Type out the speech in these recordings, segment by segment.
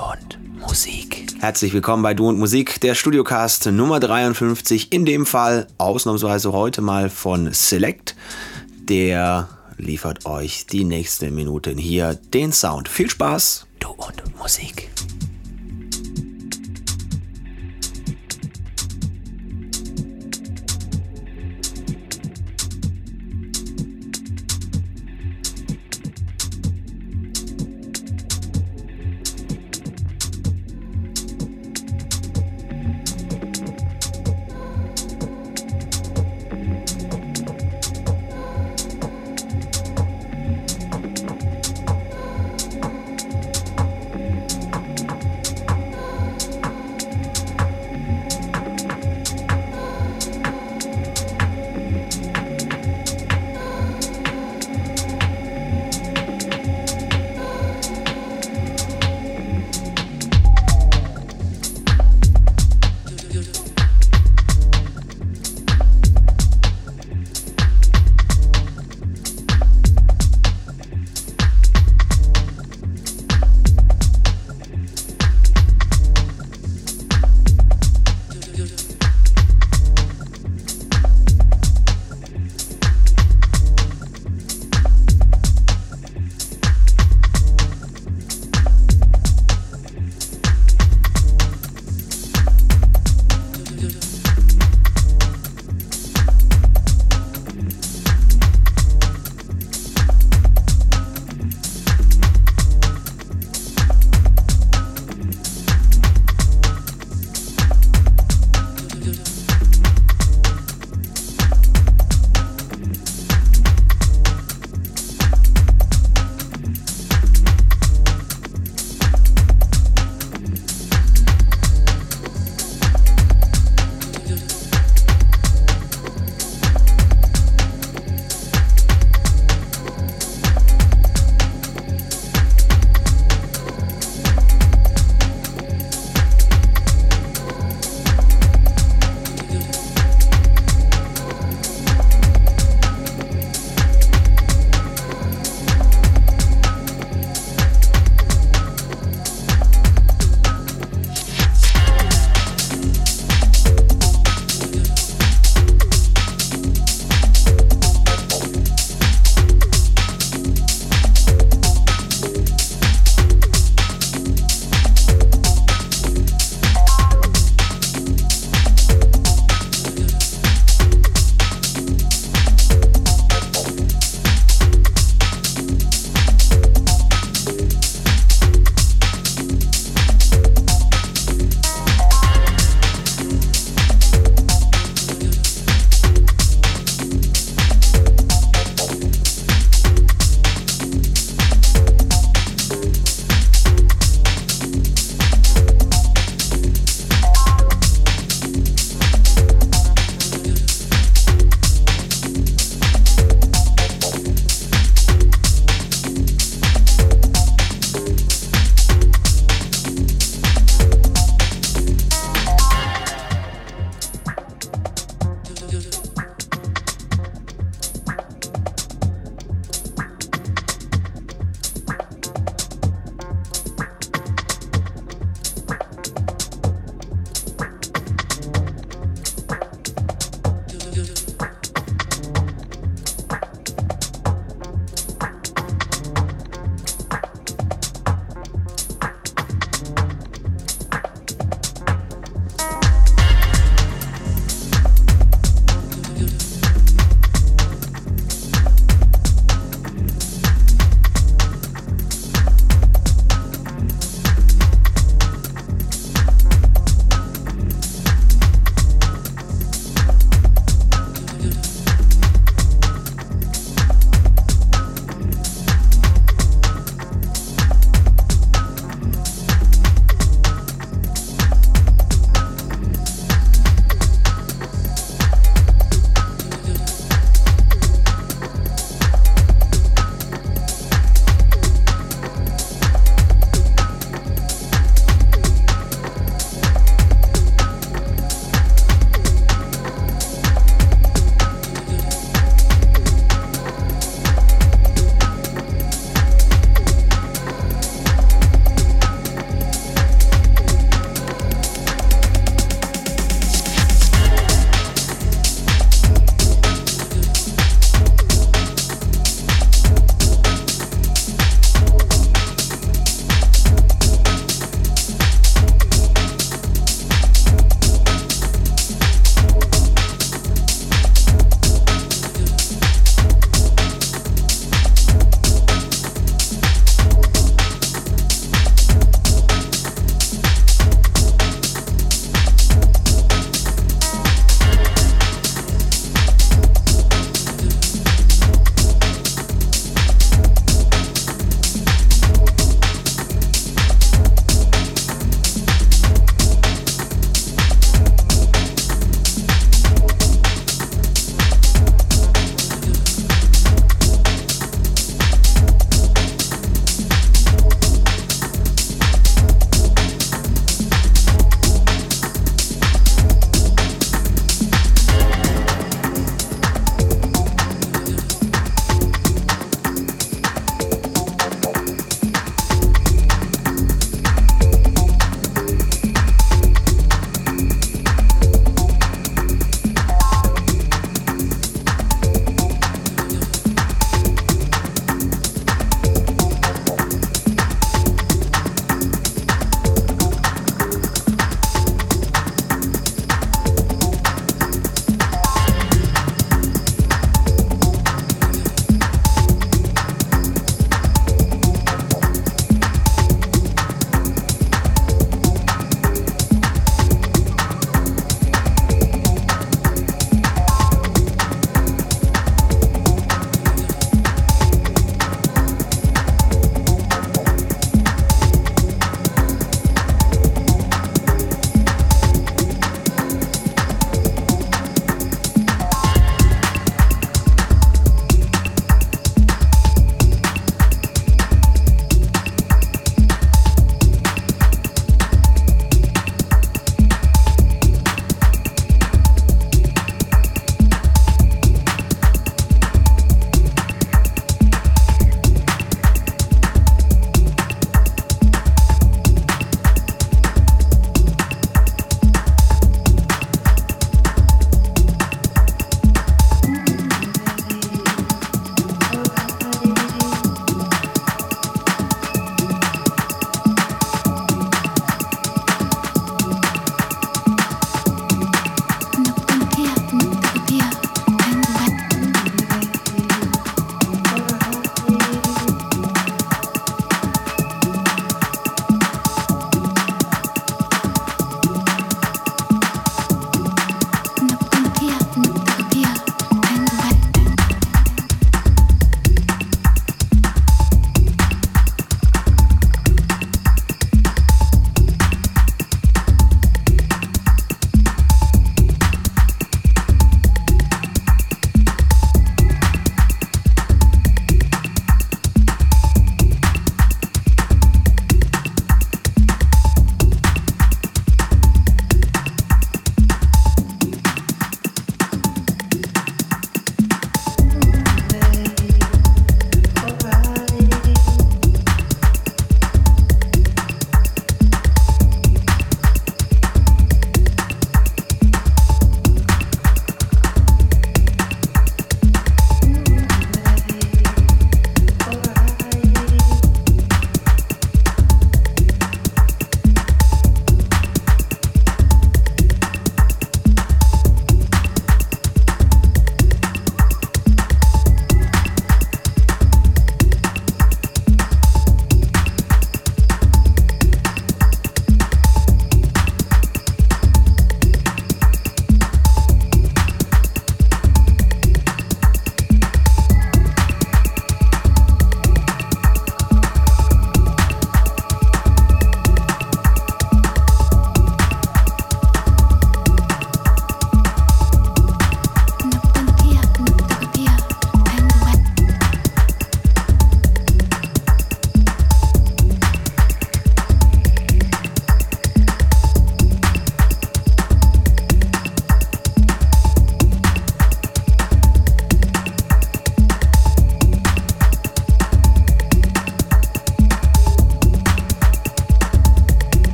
und Musik. Herzlich willkommen bei Du und Musik, der Studiocast Nummer 53. In dem Fall ausnahmsweise heute mal von Select. Der liefert euch die nächsten Minuten hier den Sound. Viel Spaß, Du und Musik.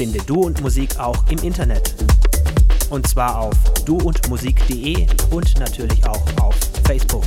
finde Du und Musik auch im Internet. Und zwar auf duundmusik.de und natürlich auch auf Facebook.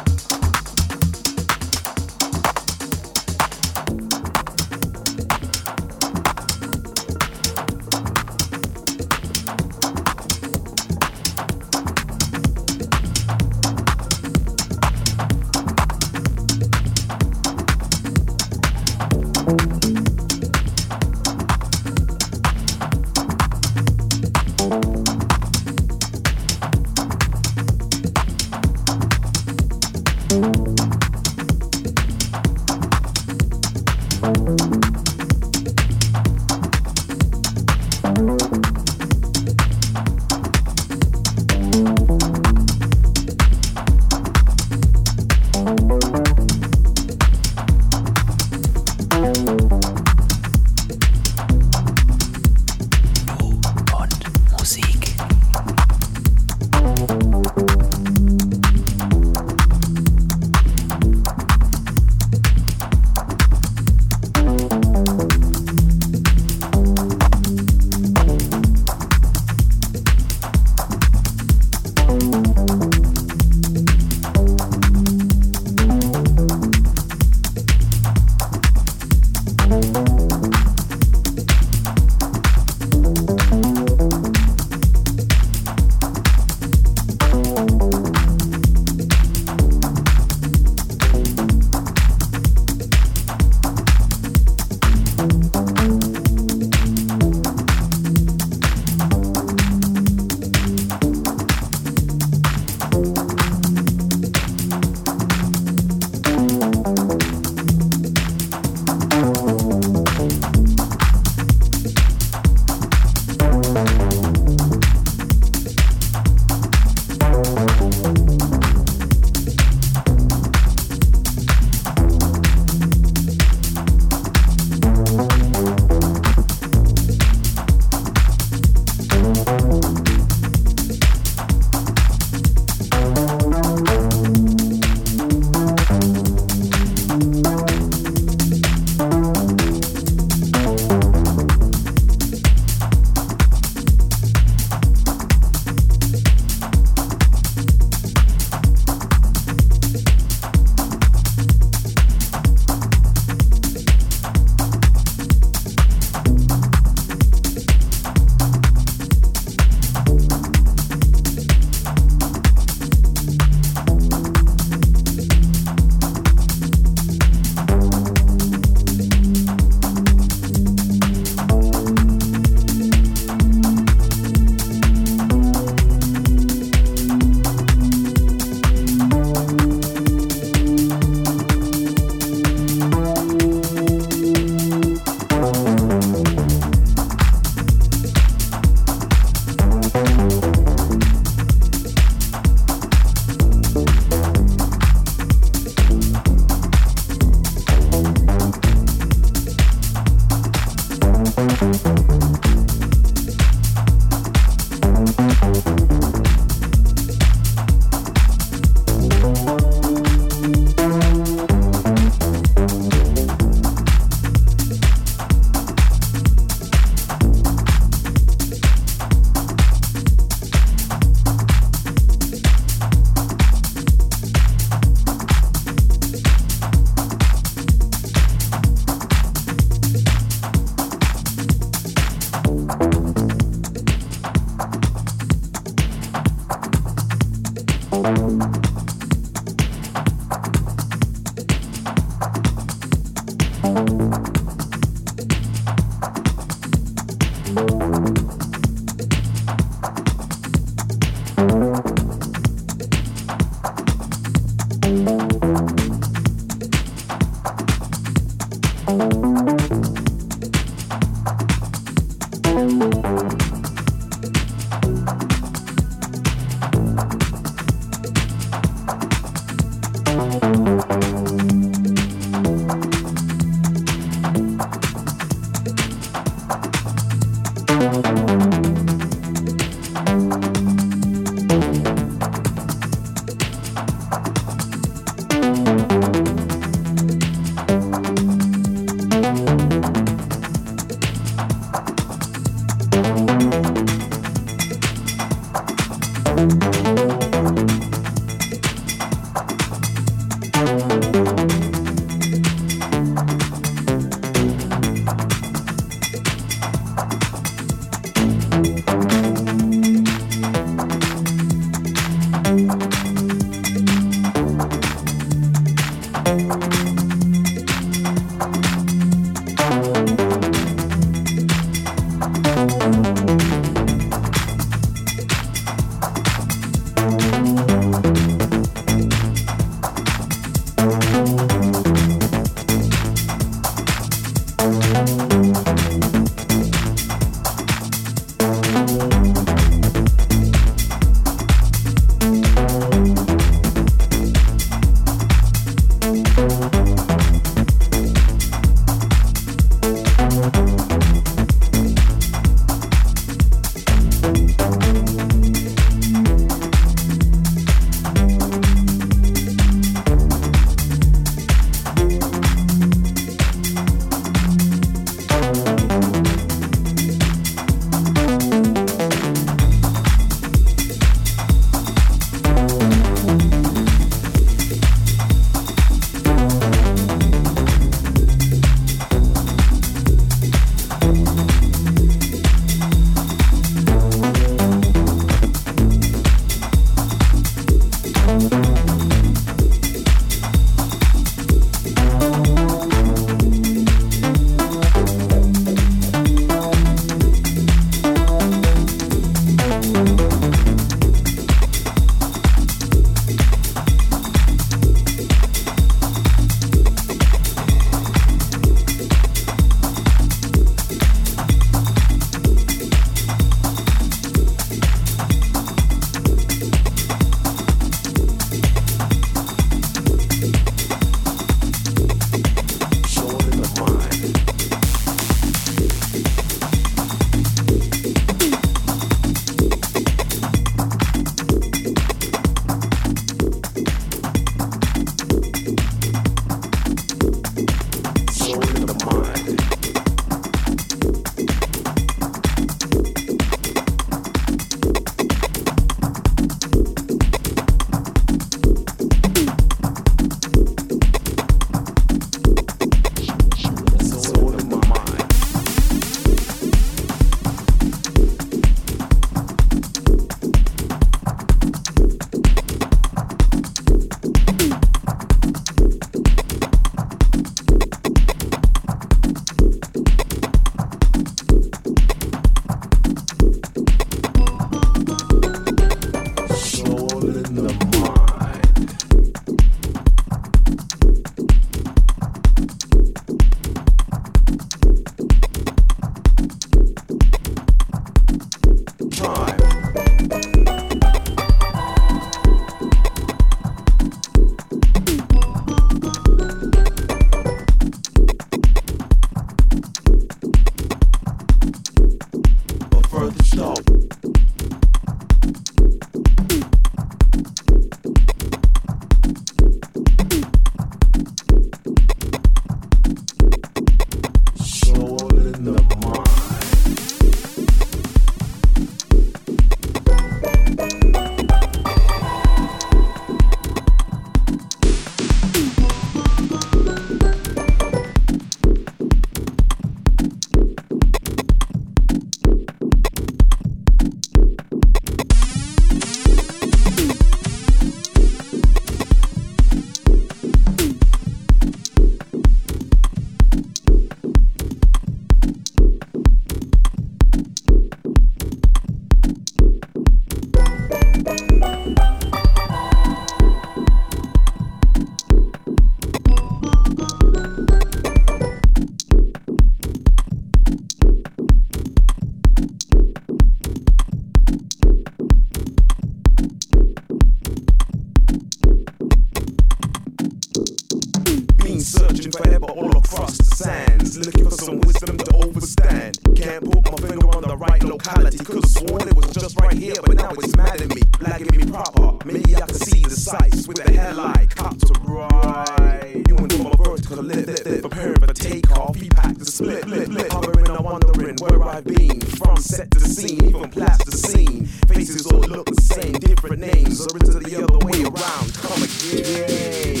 been searching forever all across the sands, looking for some wisdom to overstand. Can't put my finger on the right locality, could've sworn it was just right here, but now it's mad at me, lagging me proper. Maybe I can see the sights with the hell I cop to ride. You and my vertical lift, preparing for takeoff, he packed the split, hovering and wondering where I've been, from set to scene, even plasticine. Faces all look the same, different names, or is it the other way around? Come again.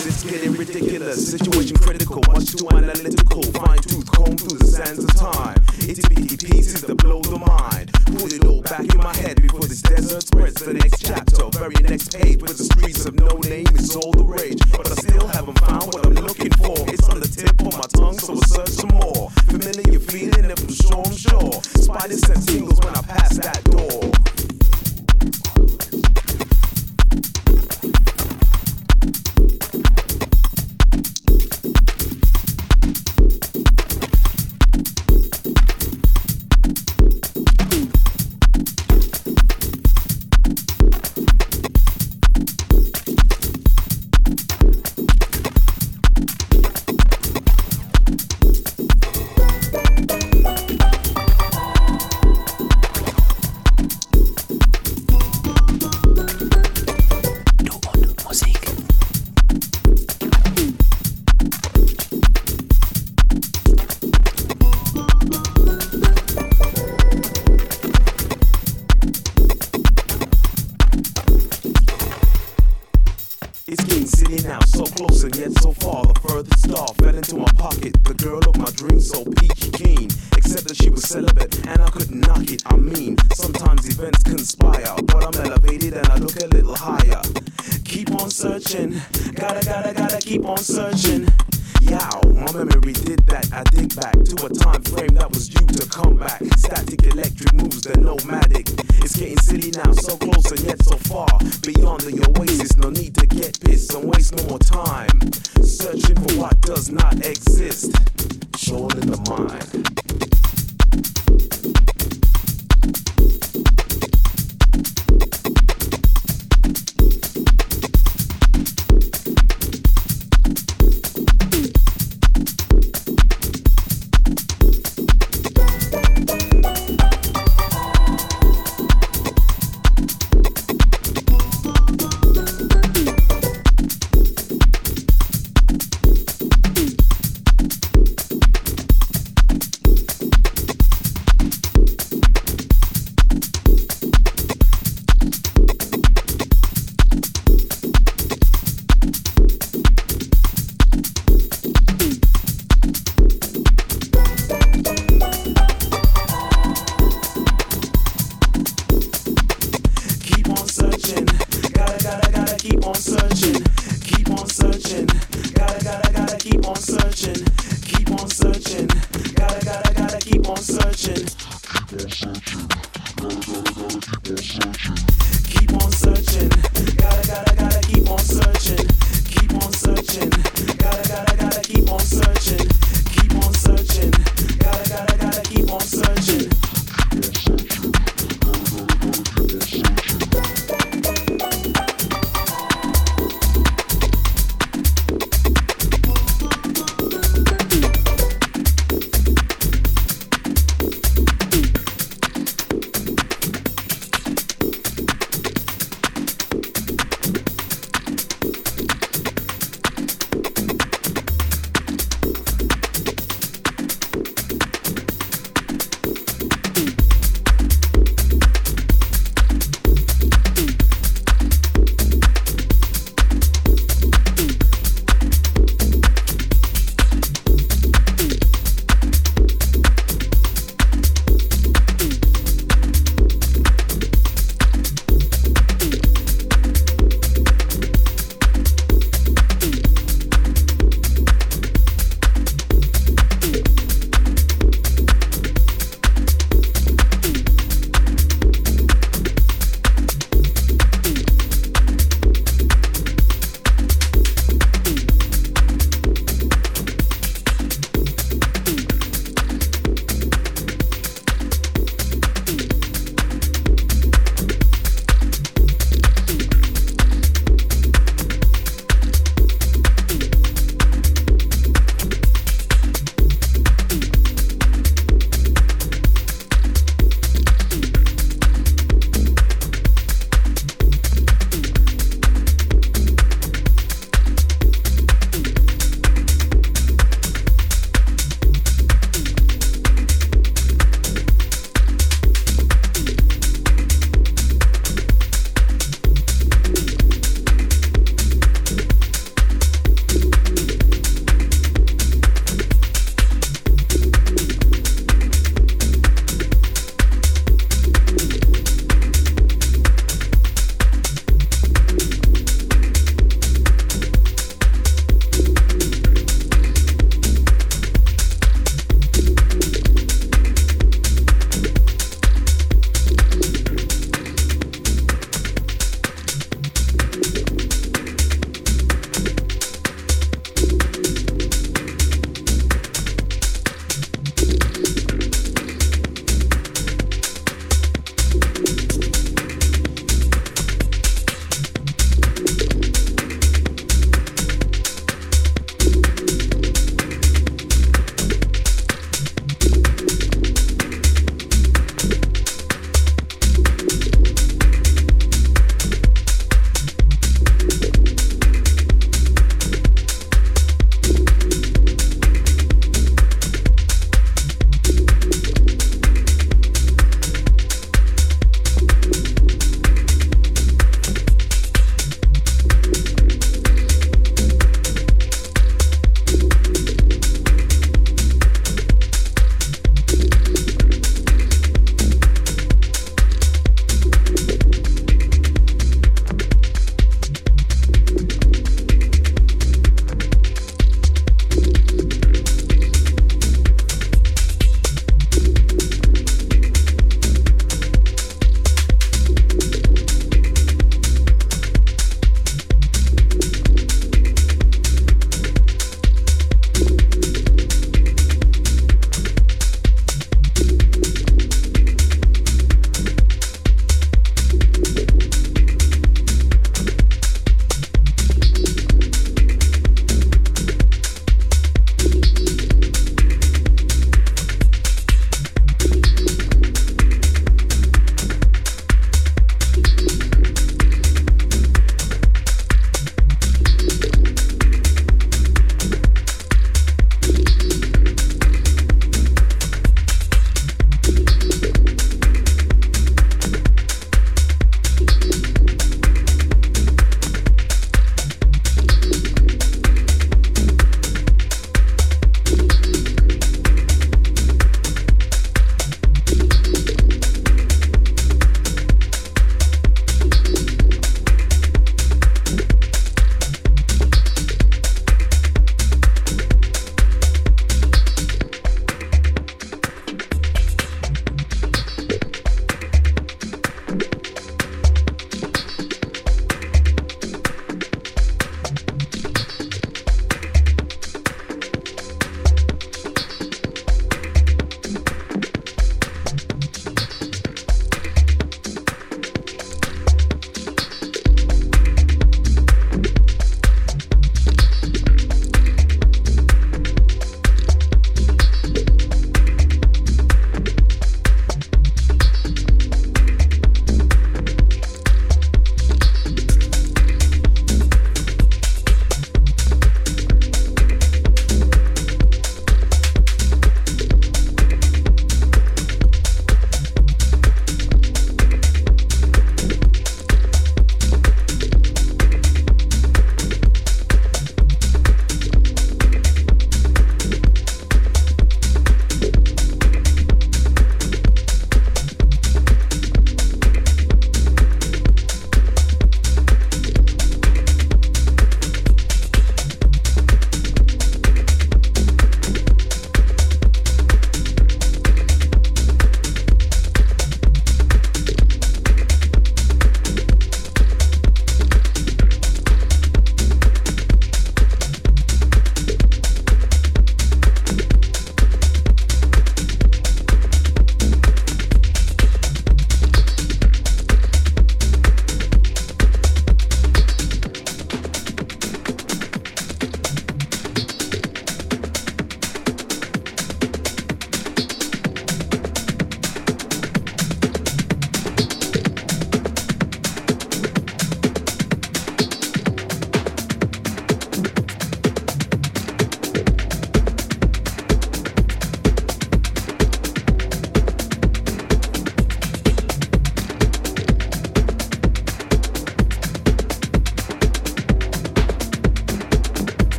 It's getting ridiculous, situation critical, much too analytical. Fine tooth comb through the sands of time. It's bitty pieces that blow the mind. Put it all back in my head before this desert spreads to the next chapter, very next page. But the streets of no name is all the rage. But I still haven't found what I'm looking for. It's on the tip of my tongue, so I'll search some more. Familiar feeling, and from sure I'm sure. Spider sense tingles when I pass that door.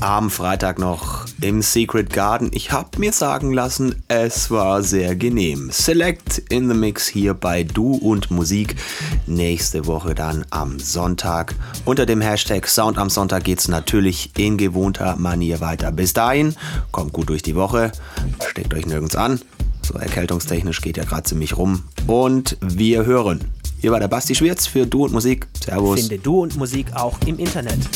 am Freitag noch im Secret Garden. Ich habe mir sagen lassen, es war sehr genehm. Select in the Mix hier bei Du und Musik. Nächste Woche dann am Sonntag. Unter dem Hashtag Sound am Sonntag geht's natürlich in gewohnter Manier weiter. Bis dahin, kommt gut durch die Woche, steckt euch nirgends an. So erkältungstechnisch geht ja gerade ziemlich rum. Und wir hören. Hier war der Basti Schwirz für Du und Musik. Servus. Finde Du und Musik auch im Internet.